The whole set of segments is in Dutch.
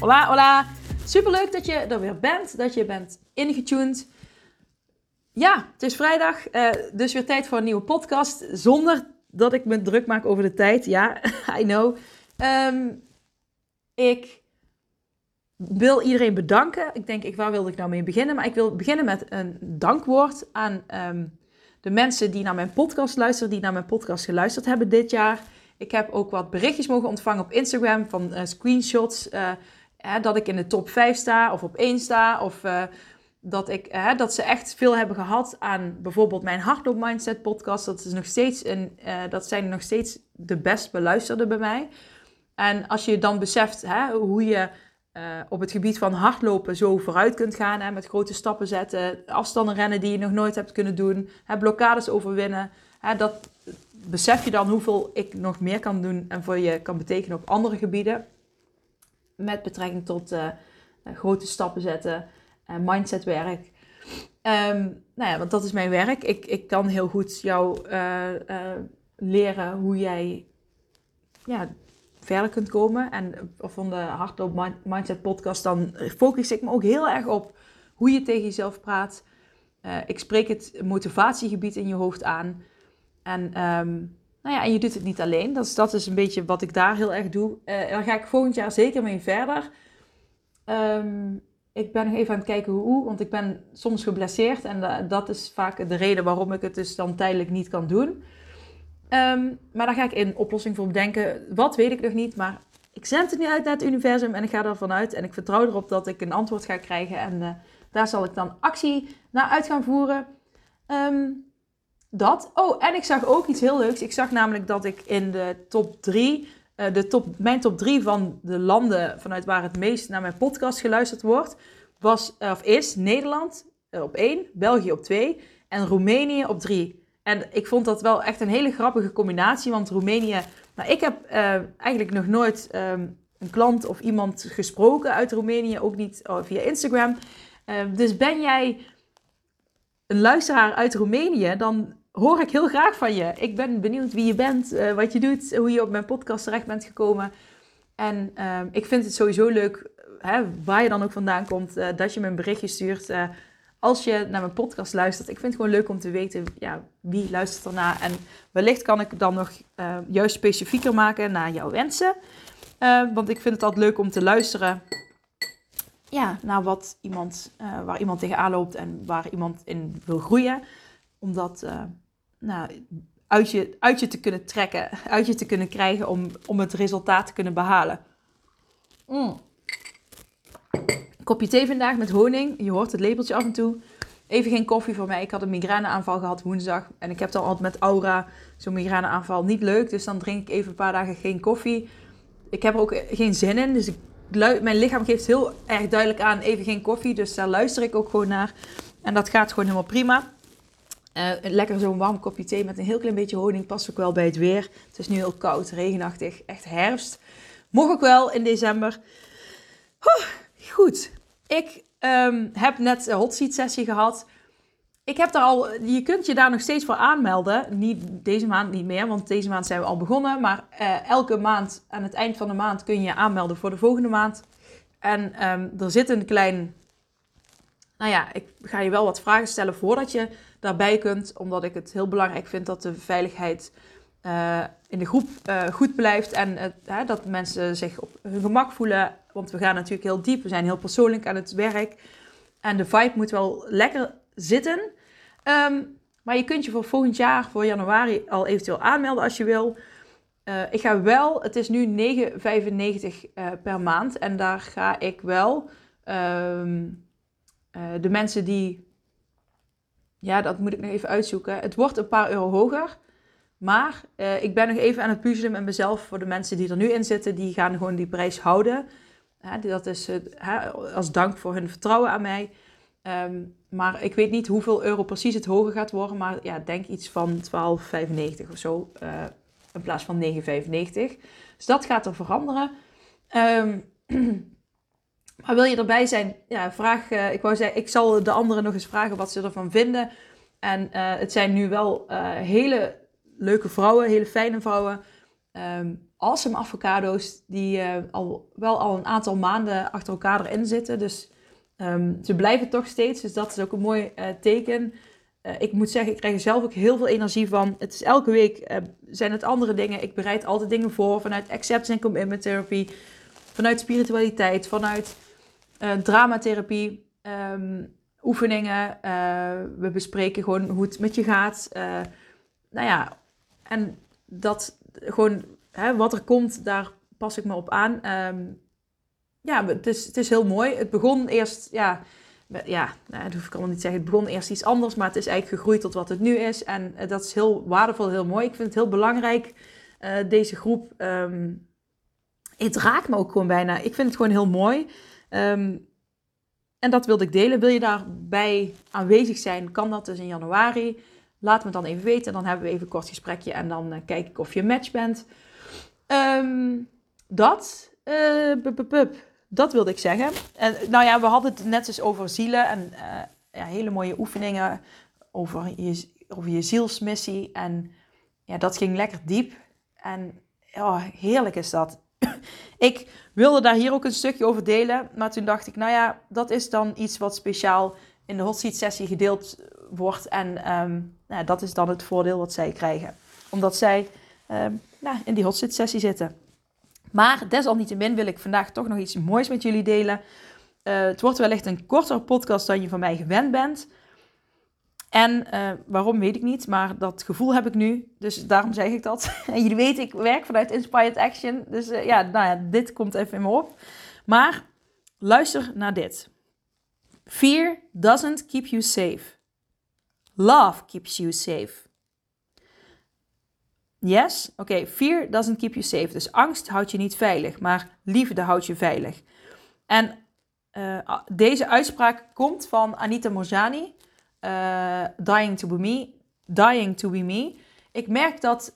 Hola, hola. Superleuk dat je er weer bent, dat je bent ingetuned. Ja, het is vrijdag, dus weer tijd voor een nieuwe podcast. Zonder dat ik me druk maak over de tijd. Ja, I know. Ik wil iedereen bedanken. Ik denk, waar wilde ik nou mee beginnen? Maar ik wil beginnen met een dankwoord aan de mensen die naar mijn podcast luisteren, die naar mijn podcast geluisterd hebben dit jaar. Ik heb ook wat berichtjes mogen ontvangen op Instagram van screenshots. Dat ik in de top 5 sta of op 1 sta. Of dat ze echt veel hebben gehad aan bijvoorbeeld mijn Hardloop Mindset podcast. Dat zijn nog steeds de best beluisterde bij mij. En als je dan beseft hoe je op het gebied van hardlopen zo vooruit kunt gaan. Met grote stappen zetten. Afstanden rennen die je nog nooit hebt kunnen doen. Blokkades overwinnen. Dat besef je dan hoeveel ik nog meer kan doen. En voor je kan betekenen op andere gebieden. Met betrekking tot grote stappen zetten. Mindsetwerk. Want dat is mijn werk. Ik kan heel goed jou leren hoe jij verder kunt komen. En van de Hardloop Mindset podcast dan focus ik me ook heel erg op hoe je tegen jezelf praat. Ik spreek het motivatiegebied in je hoofd aan. En, en je doet het niet alleen. Dat is een beetje wat ik daar heel erg doe. Daar ga ik volgend jaar zeker mee verder. Ik ben nog even aan het kijken hoe. Want ik ben soms geblesseerd. En dat is vaak de reden waarom ik het dus dan tijdelijk niet kan doen. Maar daar ga ik een oplossing voor bedenken. Wat weet ik nog niet, maar ik zend het nu uit naar het universum en ik ga ervan uit. En ik vertrouw erop dat ik een antwoord ga krijgen en daar zal ik dan actie naar uit gaan voeren. En ik zag ook iets heel leuks. Ik zag namelijk dat ik in de top 3, mijn top 3 van de landen vanuit waar het meest naar mijn podcast geluisterd wordt, is Nederland op 1, België op 2 en Roemenië op 3. En ik vond dat wel echt een hele grappige combinatie, want Roemenië... Nou, ik heb eigenlijk nog nooit een klant of iemand gesproken uit Roemenië, ook niet via Instagram. Dus ben jij een luisteraar uit Roemenië, dan hoor ik heel graag van je. Ik ben benieuwd wie je bent, wat je doet, hoe je op mijn podcast terecht bent gekomen. En ik vind het sowieso leuk, waar je dan ook vandaan komt, dat je me een berichtje stuurt... Als je naar mijn podcast luistert, ik vind het gewoon leuk om te weten wie luistert ernaar. En wellicht kan ik dan nog juist specifieker maken naar jouw wensen. Want ik vind het altijd leuk om te luisteren naar wat waar iemand tegenaan loopt en waar iemand in wil groeien. Om dat uit je te kunnen trekken, uit je te kunnen krijgen om het resultaat te kunnen behalen. Kopje thee vandaag met honing. Je hoort het labeltje af en toe. Even geen koffie voor mij. Ik had een migraineaanval gehad woensdag. En ik heb dan altijd met Aura zo'n migraineaanval niet leuk. Dus dan drink ik even een paar dagen geen koffie. Ik heb er ook geen zin in. Dus mijn lichaam geeft heel erg duidelijk aan even geen koffie. Dus daar luister ik ook gewoon naar. En dat gaat gewoon helemaal prima. Lekker zo'n warm kopje thee met een heel klein beetje honing. Past ook wel bij het weer. Het is nu heel koud, regenachtig. Echt herfst. Mocht ook wel in december. Goed. Ik heb net een hot seat sessie gehad. Je kunt je daar nog steeds voor aanmelden. Deze maand niet meer, want deze maand zijn we al begonnen. Maar elke maand, aan het eind van de maand, kun je je aanmelden voor de volgende maand. En er zit een klein... ik ga je wel wat vragen stellen voordat je daarbij kunt. Omdat ik het heel belangrijk vind dat de veiligheid in de groep goed blijft. En dat mensen zich op hun gemak voelen. Want we gaan natuurlijk heel diep. We zijn heel persoonlijk aan het werk. En de vibe moet wel lekker zitten. Maar je kunt je voor volgend jaar, voor januari, al eventueel aanmelden als je wil. Het is nu €9,95 per maand. En daar ga ik wel de mensen die... Ja, dat moet ik nog even uitzoeken. Het wordt een paar euro hoger. Maar ik ben nog even aan het puzzelen met mezelf. Voor de mensen die er nu in zitten, die gaan gewoon die prijs houden. Dat is als dank voor hun vertrouwen aan mij. Maar ik weet niet hoeveel euro precies het hoger gaat worden. Maar ja, denk iets van 12,95 of zo. In plaats van 9,95. Dus dat gaat er veranderen. Maar wil je erbij zijn? Ja, ik zal de anderen nog eens vragen wat ze ervan vinden. En het zijn nu wel hele leuke vrouwen, hele fijne vrouwen. Awesome avocado's die al een aantal maanden achter elkaar erin zitten. Dus ze blijven toch steeds. Dus dat is ook een mooi teken. Ik moet zeggen, ik krijg er zelf ook heel veel energie van. Het is elke week zijn het andere dingen. Ik bereid altijd dingen voor vanuit Acceptance and Commitment Therapie. Vanuit spiritualiteit, vanuit dramatherapie, oefeningen. We bespreken gewoon hoe het met je gaat. En dat gewoon, wat er komt, daar pas ik me op aan. Het is heel mooi. Het begon eerst, dat hoef ik allemaal niet te zeggen. Het begon eerst iets anders, maar het is eigenlijk gegroeid tot wat het nu is. En dat is heel waardevol, heel mooi. Ik vind het heel belangrijk, deze groep. Het raakt me ook gewoon bijna. Ik vind het gewoon heel mooi. En dat wilde ik delen. Wil je daarbij aanwezig zijn? Kan dat dus in januari? Laat me dan even weten. En dan hebben we even een kort gesprekje. En dan kijk ik of je match bent. Dat wilde ik zeggen. En, we hadden het net eens over zielen. En hele mooie oefeningen over je zielsmissie. En ja, dat ging lekker diep. En heerlijk is dat. Ik wilde daar hier ook een stukje over delen, maar toen dacht ik, dat is dan iets wat speciaal in de hot seat sessie gedeeld wordt. En dat is dan het voordeel wat zij krijgen, omdat zij in die hot seat sessie zitten. Maar desalniettemin wil ik vandaag toch nog iets moois met jullie delen. Het wordt wellicht een kortere podcast dan je van mij gewend bent. En waarom weet ik niet, maar dat gevoel heb ik nu. Dus daarom zeg ik dat. En jullie weten, ik werk vanuit Inspired Action. Dus dit komt even in me op. Maar luister naar dit. Fear doesn't keep you safe. Love keeps you safe. Yes? Oké, fear doesn't keep you safe. Dus angst houdt je niet veilig, maar liefde houdt je veilig. En deze uitspraak komt van Anita Moorjani. Dying to be me. Ik merk dat,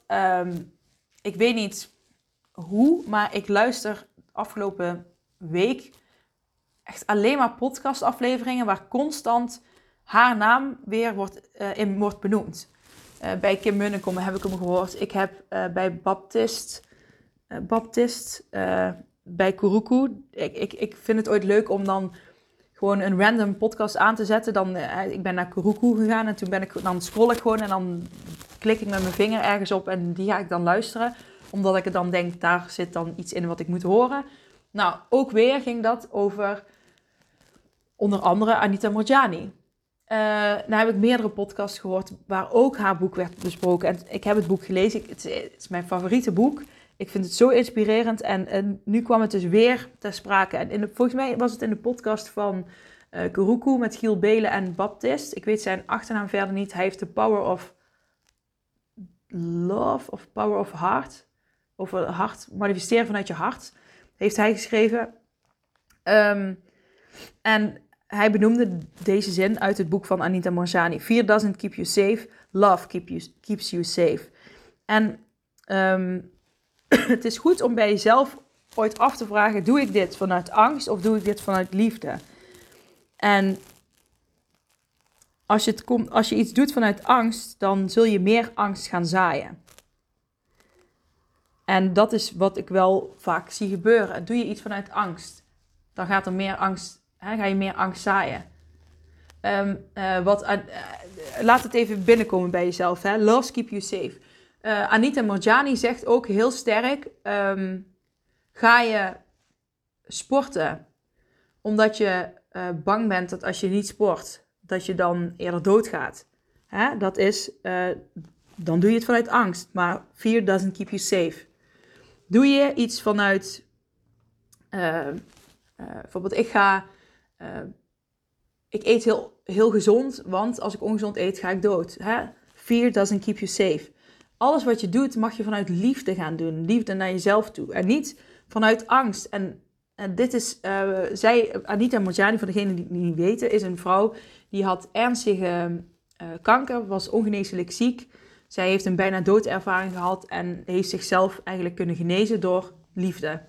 ik weet niet hoe, maar ik luister afgelopen week echt alleen maar podcastafleveringen waar constant haar naam weer wordt benoemd. Bij Kim Munekom heb ik hem gehoord. Ik heb bij Baptist bij Kuroku. Ik vind het ooit leuk om dan gewoon een random podcast aan te zetten. Dan, ik ben naar Kuroku gegaan en toen dan scroll ik gewoon en dan klik ik met mijn vinger ergens op en die ga ik dan luisteren. Omdat ik het dan denk, daar zit dan iets in wat ik moet horen. Nou, ook weer ging dat over onder andere Anita Moorjani. Nou heb ik meerdere podcasts gehoord waar ook haar boek werd besproken. En ik heb het boek gelezen. Het is mijn favoriete boek. Ik vind het zo inspirerend en nu kwam het dus weer ter sprake. En volgens mij was het in de podcast van Kuroku met Giel Belen en Baptist. Ik weet zijn achternaam verder niet. Hij heeft de Power of Love of Power of Heart. Over hart, manifesteren vanuit je hart. Heeft hij geschreven. En hij benoemde deze zin uit het boek van Anita Moorjani. Fear doesn't keep you safe. Love keeps you safe. En het is goed om bij jezelf ooit af te vragen, doe ik dit vanuit angst of doe ik dit vanuit liefde? En als je iets doet vanuit angst, dan zul je meer angst gaan zaaien. En dat is wat ik wel vaak zie gebeuren. Doe je iets vanuit angst, dan ga je meer angst zaaien. Laat het even binnenkomen bij jezelf. Hè? Love keep you safe. Anita Moorjani zegt ook heel sterk, ga je sporten omdat je bang bent dat als je niet sport, dat je dan eerder doodgaat. Hè? Dat is, dan doe je het vanuit angst, maar fear doesn't keep you safe. Doe je iets vanuit, bijvoorbeeld ik eet heel, heel gezond, want als ik ongezond eet, ga ik dood. Hè? Fear doesn't keep you safe. Alles wat je doet mag je vanuit liefde gaan doen. Liefde naar jezelf toe. En niet vanuit angst. En dit is, Anita Moorjani, voor degenen die het niet weten, is een vrouw die had ernstige kanker, was ongeneeslijk ziek. Zij heeft een bijna doodervaring gehad en heeft zichzelf eigenlijk kunnen genezen door liefde.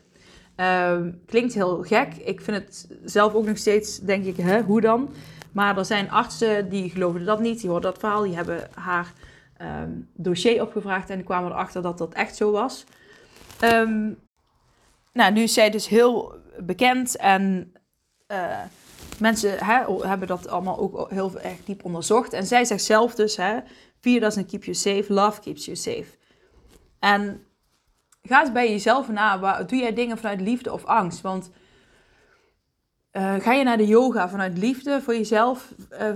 Klinkt heel gek. Ik vind het zelf ook nog steeds, denk ik, hè, hoe dan? Maar er zijn artsen die geloofden dat niet, die hoorden dat verhaal, die hebben haar dossier opgevraagd en kwamen erachter dat dat echt zo was. Nou, nu is zij dus heel bekend en mensen hebben dat allemaal ook heel erg diep onderzocht. En zij zegt zelf dus, fear doesn't keep you safe, love keeps you safe. En ga eens bij jezelf na, doe jij dingen vanuit liefde of angst? Want ga je naar de yoga vanuit liefde voor jezelf,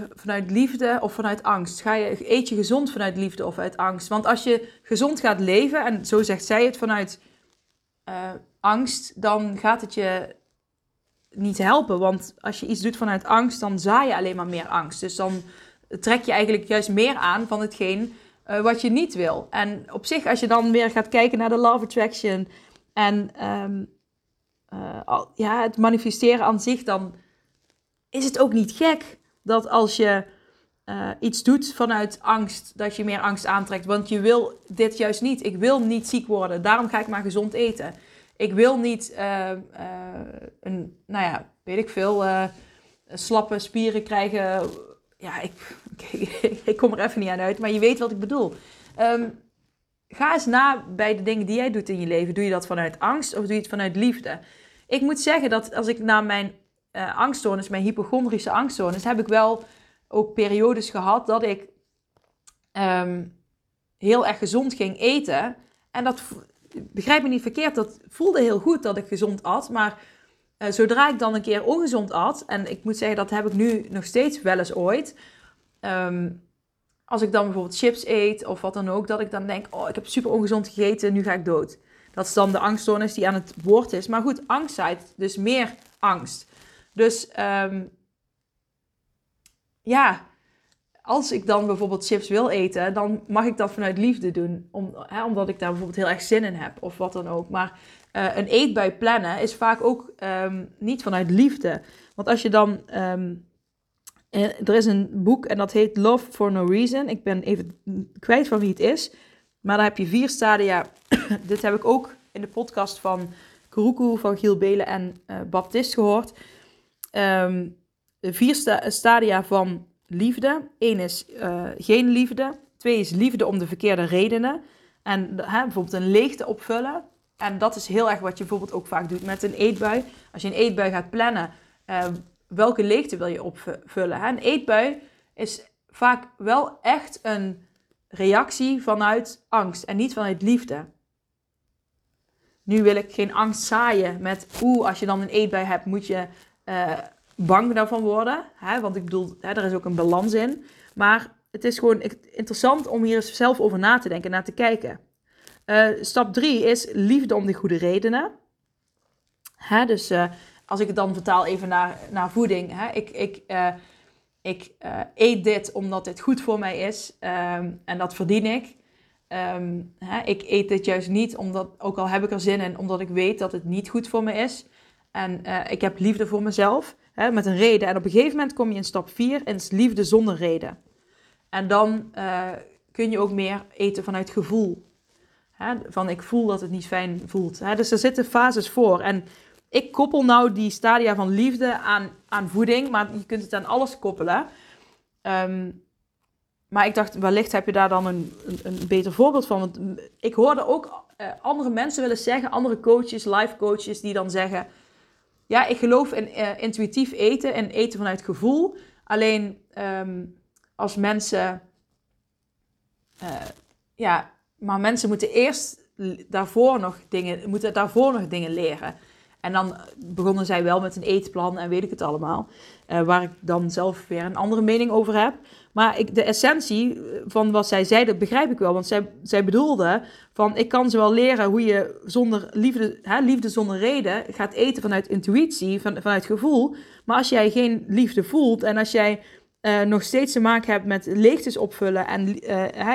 vanuit liefde of vanuit angst? Eet je gezond vanuit liefde of uit angst? Want als je gezond gaat leven, en zo zegt zij het, vanuit angst, dan gaat het je niet helpen. Want als je iets doet vanuit angst, dan zaai je alleen maar meer angst. Dus dan trek je eigenlijk juist meer aan van hetgeen wat je niet wil. En op zich, als je dan weer gaat kijken naar de Love Attraction en het manifesteren aan zich, dan is het ook niet gek dat als je iets doet vanuit angst, dat je meer angst aantrekt. Want je wil dit juist niet. Ik wil niet ziek worden, daarom ga ik maar gezond eten. Ik wil niet slappe spieren krijgen. Ja, ik kom er even niet aan uit, maar je weet wat ik bedoel. Ga eens na bij de dingen die jij doet in je leven. Doe je dat vanuit angst of doe je het vanuit liefde? Ik moet zeggen dat als ik naar mijn angststoornis, mijn hypochondrische angststoornis, heb ik wel ook periodes gehad dat ik heel erg gezond ging eten. En dat, begrijp me niet verkeerd, dat voelde heel goed dat ik gezond at. Maar zodra ik dan een keer ongezond at, en ik moet zeggen dat heb ik nu nog steeds wel eens ooit. Als ik dan bijvoorbeeld chips eet of wat dan ook, dat ik dan denk, oh, ik heb super ongezond gegeten, nu ga ik dood. Dat is dan de angststoornis die aan het woord is. Maar goed, angst zaait, dus meer angst. Dus als ik dan bijvoorbeeld chips wil eten, dan mag ik dat vanuit liefde doen. Omdat ik daar bijvoorbeeld heel erg zin in heb of wat dan ook. Maar een eetbui plannen is vaak ook niet vanuit liefde. Want als je dan... er is een boek en dat heet Love for No Reason. Ik ben even kwijt van wie het is. Maar daar heb je 4 stadia. Dit heb ik ook in de podcast van Kuroku, van Giel Belen en Baptist gehoord. 4 stadia van liefde. 1 is geen liefde. 2 is liefde om de verkeerde redenen. En bijvoorbeeld een leegte opvullen. En dat is heel erg wat je bijvoorbeeld ook vaak doet met een eetbui. Als je een eetbui gaat plannen... welke leegte wil je opvullen? Een eetbui is vaak wel echt een reactie vanuit angst en niet vanuit liefde. Nu wil ik geen angst zaaien met, als je dan een eetbui hebt, moet je bang daarvan worden. Want ik bedoel, er is ook een balans in. Maar het is gewoon interessant om hier eens zelf over na te denken, na te kijken. Stap 3 is liefde om de goede redenen. Dus... als ik het dan vertaal even naar voeding. Ik eet dit omdat dit goed voor mij is. En dat verdien ik. Ik eet dit juist niet, omdat, ook al heb ik er zin in, omdat ik weet dat het niet goed voor me is. En ik heb liefde voor mezelf. Met een reden. En op een gegeven moment kom je in stap 4. En het is liefde zonder reden. En dan kun je ook meer eten vanuit gevoel. Van ik voel dat het niet fijn voelt. Dus er zitten fases voor. En... ik koppel nou die stadia van liefde aan voeding, maar je kunt het aan alles koppelen. Maar ik dacht, wellicht heb je daar dan een beter voorbeeld van. Want ik hoorde ook andere mensen willen zeggen, andere coaches, life coaches, die dan zeggen... ja, ik geloof in intuïtief eten en eten vanuit gevoel. Alleen als mensen... maar mensen moeten eerst daarvoor nog dingen leren... En dan begonnen zij wel met een eetplan en weet ik het allemaal. Waar ik dan zelf weer een andere mening over heb. Maar de essentie van wat zij zei, dat begrijp ik wel. Want zij bedoelde van, ik kan ze wel leren hoe je zonder liefde zonder reden gaat eten vanuit intuïtie, vanuit gevoel. Maar als jij geen liefde voelt en als jij nog steeds te maken hebt met leegtes opvullen en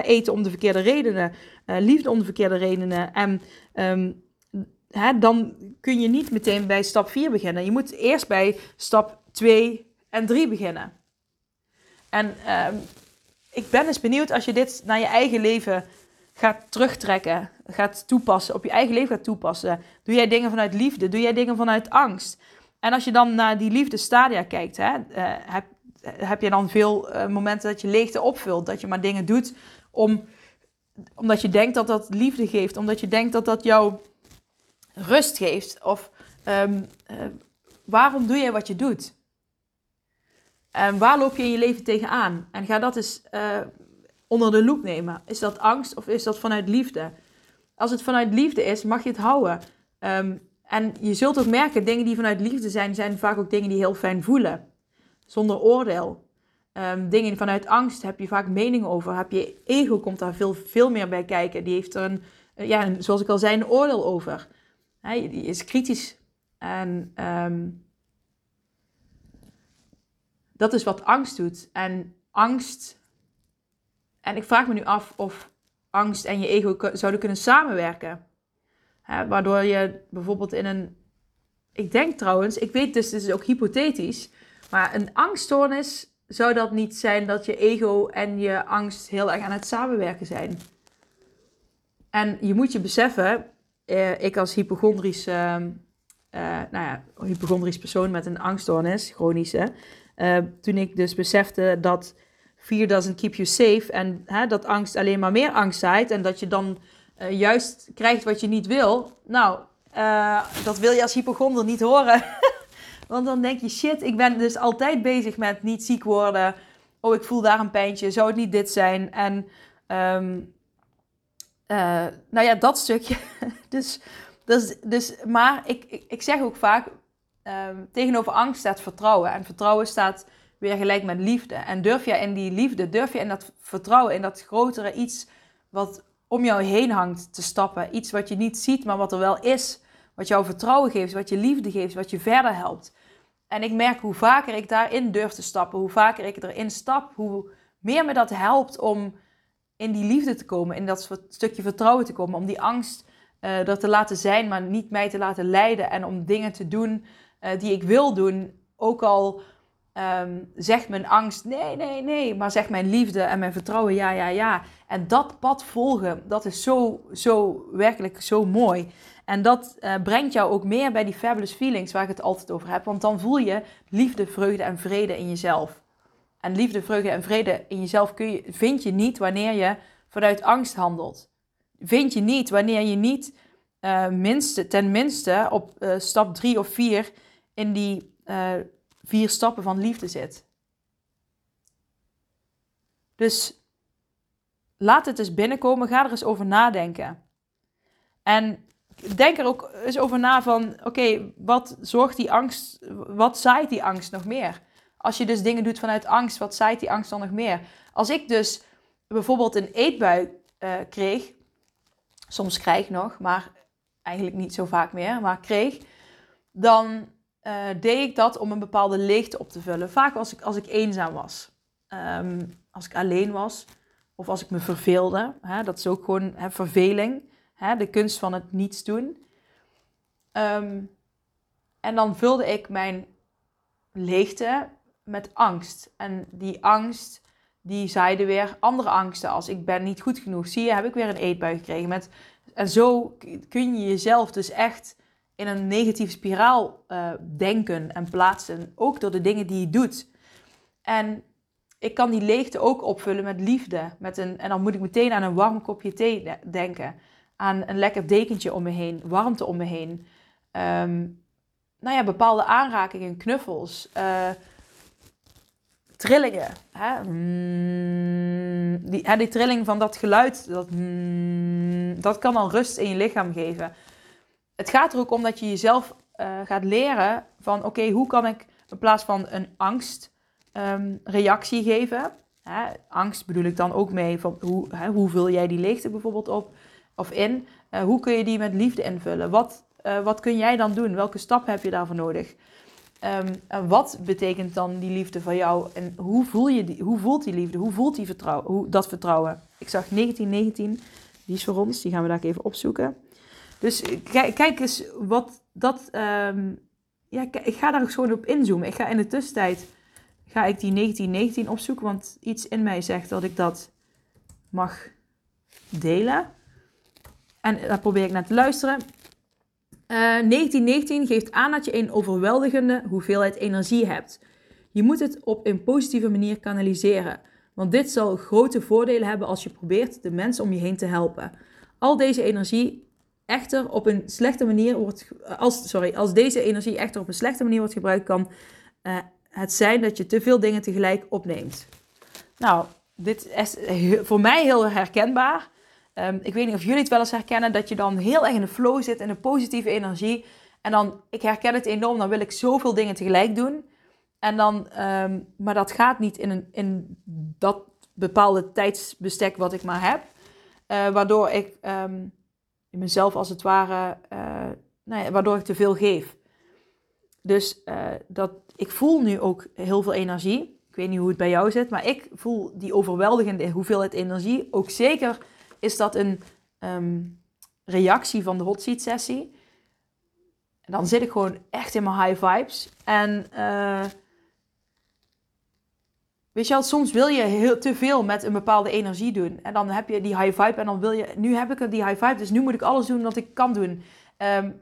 eten om de verkeerde redenen, liefde om de verkeerde redenen en dan kun je niet meteen bij stap 4 beginnen. Je moet eerst bij stap 2 en 3 beginnen. En ik ben eens benieuwd als je dit naar je eigen leven gaat terugtrekken, gaat toepassen, op je eigen leven gaat toepassen. Doe jij dingen vanuit liefde? Doe jij dingen vanuit angst? En als je dan naar die liefdestadia kijkt, heb je dan veel momenten dat je leegte opvult, dat je maar dingen doet omdat je denkt dat dat liefde geeft, omdat je denkt dat dat jou rust geeft, of waarom doe jij wat je doet? En waar loop je in je leven tegenaan? En ga dat eens onder de loep nemen. Is dat angst of is dat vanuit liefde? Als het vanuit liefde is, mag je het houden. En je zult ook merken, dingen die vanuit liefde zijn, zijn vaak ook dingen die heel fijn voelen. Zonder oordeel. Dingen vanuit angst heb je vaak mening over. Heb je ego komt daar veel meer bij kijken. Die heeft er zoals ik al zei, een oordeel over. Die is kritisch. En dat is wat angst doet. En angst... En ik vraag me nu af of angst en je ego zouden kunnen samenwerken. Waardoor je bijvoorbeeld in een... Ik denk trouwens, ik weet dus, dit is ook hypothetisch. Maar een angststoornis, zou dat niet zijn dat je ego en je angst heel erg aan het samenwerken zijn? En je moet je beseffen, ik als hypochondrisch persoon met een angststoornis, chronische. Toen ik dus besefte dat fear doesn't keep you safe en dat angst alleen maar meer angst zaait en dat je dan juist krijgt wat je niet wil. Nou, dat wil je als hypochonder niet horen. Want dan denk je, shit, ik ben dus altijd bezig met niet ziek worden. Oh, ik voel daar een pijntje. Zou het niet dit zijn? En dat stukje. Dus, maar ik zeg ook vaak, tegenover angst staat vertrouwen. En vertrouwen staat weer gelijk met liefde. En durf je in die liefde, durf je in dat vertrouwen, in dat grotere iets wat om jou heen hangt te stappen. Iets wat je niet ziet, maar wat er wel is. Wat jou vertrouwen geeft, wat je liefde geeft, wat je verder helpt. En ik merk hoe vaker ik daarin durf te stappen, hoe vaker ik erin stap, hoe meer me dat helpt om in die liefde te komen, in dat stukje vertrouwen te komen, om die angst er te laten zijn, maar niet mij te laten leiden en om dingen te doen die ik wil doen. Ook al zegt mijn angst nee, maar zegt mijn liefde en mijn vertrouwen ja. En dat pad volgen, dat is zo werkelijk zo mooi. En dat brengt jou ook meer bij die fabulous feelings waar ik het altijd over heb. Want dan voel je liefde, vreugde en vrede in jezelf. En liefde, vreugde en vrede in jezelf vind je niet wanneer je vanuit angst handelt. Vind je niet wanneer je niet tenminste op stap 3 of 4 in die 4 stappen van liefde zit. Dus laat het eens binnenkomen. Ga er eens over nadenken. En denk er ook eens over na van, oké, wat zaait die angst nog meer? Als je dus dingen doet vanuit angst, wat zaait die angst dan nog meer? Als ik dus bijvoorbeeld een eetbui kreeg, soms krijg ik nog, maar eigenlijk niet zo vaak meer, dan deed ik dat om een bepaalde leegte op te vullen. Vaak als ik eenzaam was, als ik alleen was of als ik me verveelde, dat is ook gewoon verveling. De kunst van het niets doen. En dan vulde ik mijn leegte met angst. En die angst, die zaaide weer andere angsten. Als ik ben niet goed genoeg, zie je, heb ik weer een eetbui gekregen. En zo kun je jezelf dus echt in een negatieve spiraal denken en plaatsen. Ook door de dingen die je doet. En ik kan die leegte ook opvullen met liefde. En dan moet ik meteen aan een warm kopje thee denken. Aan een lekker dekentje om me heen, warmte om me heen. Bepaalde aanrakingen, knuffels, trillingen. Die trilling van dat geluid, dat kan al rust in je lichaam geven. Het gaat er ook om dat je jezelf gaat leren van, oké, hoe kan ik in plaats van een angstreactie geven? Angst bedoel ik dan ook mee, van hoe vul jij die leegte bijvoorbeeld op? Of in, hoe kun je die met liefde invullen? Wat kun jij dan doen? Welke stap heb je daarvoor nodig? En wat betekent dan die liefde van jou? En hoe voelt die liefde? Hoe voelt die vertrouwen? Dat vertrouwen? Ik zag 1919. Die is voor ons. Die gaan we daar even opzoeken. Dus kijk eens wat dat... ik ga daar gewoon op inzoomen. Ik ga in de tussentijd... ga ik die 1919 opzoeken. Want iets in mij zegt dat ik dat mag delen. En daar probeer ik naar te luisteren. 1919 geeft aan dat je een overweldigende hoeveelheid energie hebt. Je moet het op een positieve manier kanaliseren. Want dit zal grote voordelen hebben als je probeert de mensen om je heen te helpen. Als deze energie echter op een slechte manier wordt gebruikt, kan het zijn dat je te veel dingen tegelijk opneemt. Nou, dit is voor mij heel herkenbaar. Ik weet niet of jullie het wel eens herkennen, dat je dan heel erg in de flow zit, in de positieve energie. En dan, ik herken het enorm, dan wil ik zoveel dingen tegelijk doen. En dan, maar dat gaat niet in dat bepaalde tijdsbestek wat ik maar heb. Waardoor ik mezelf als het ware, waardoor ik te veel geef. Dus ik voel nu ook heel veel energie. Ik weet niet hoe het bij jou zit, maar ik voel die overweldigende hoeveelheid energie. Ook zeker is dat een reactie van de hot seat sessie. En dan zit ik gewoon echt in mijn high vibes. En weet je wel, soms wil je heel te veel met een bepaalde energie doen. En dan heb je die high vibe en dan wil je... Nu heb ik die high vibe, dus nu moet ik alles doen wat ik kan doen.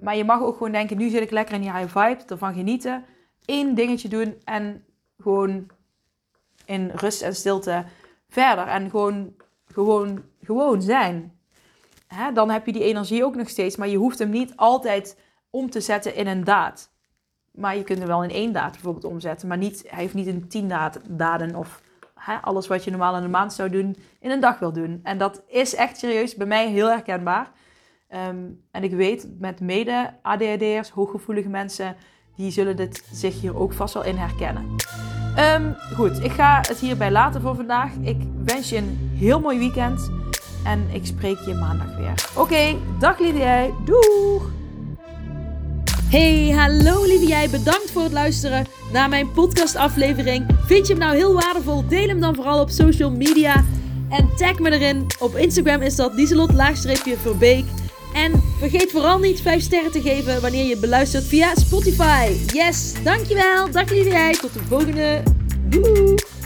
Maar je mag ook gewoon denken, nu zit ik lekker in die high vibe. Ervan genieten. Eén dingetje doen en gewoon in rust en stilte verder. En gewoon zijn. Hè? Dan heb je die energie ook nog steeds. Maar je hoeft hem niet altijd om te zetten in een daad. Maar je kunt hem wel in 1 daad bijvoorbeeld omzetten. Maar hij heeft niet in 10 daden. Of alles wat je normaal in een maand zou doen, in een dag wil doen. En dat is echt serieus bij mij heel herkenbaar. En ik weet met mede ADHD'ers, hooggevoelige mensen, die zullen zich hier ook vast wel in herkennen. Goed, ik ga het hierbij laten voor vandaag. Ik wens je een heel mooi weekend. En ik spreek je maandag weer. Oké, dag lieve jij. Doeg! Hey, hallo lieve jij. Bedankt voor het luisteren naar mijn podcastaflevering. Vind je hem nou heel waardevol? Deel hem dan vooral op social media. En tag me erin. Op Instagram is dat Lieselotte_Verbeek. En vergeet vooral niet 5 sterren te geven wanneer je beluistert via Spotify. Yes, dankjewel. Dag lieve jij. Tot de volgende. Doei.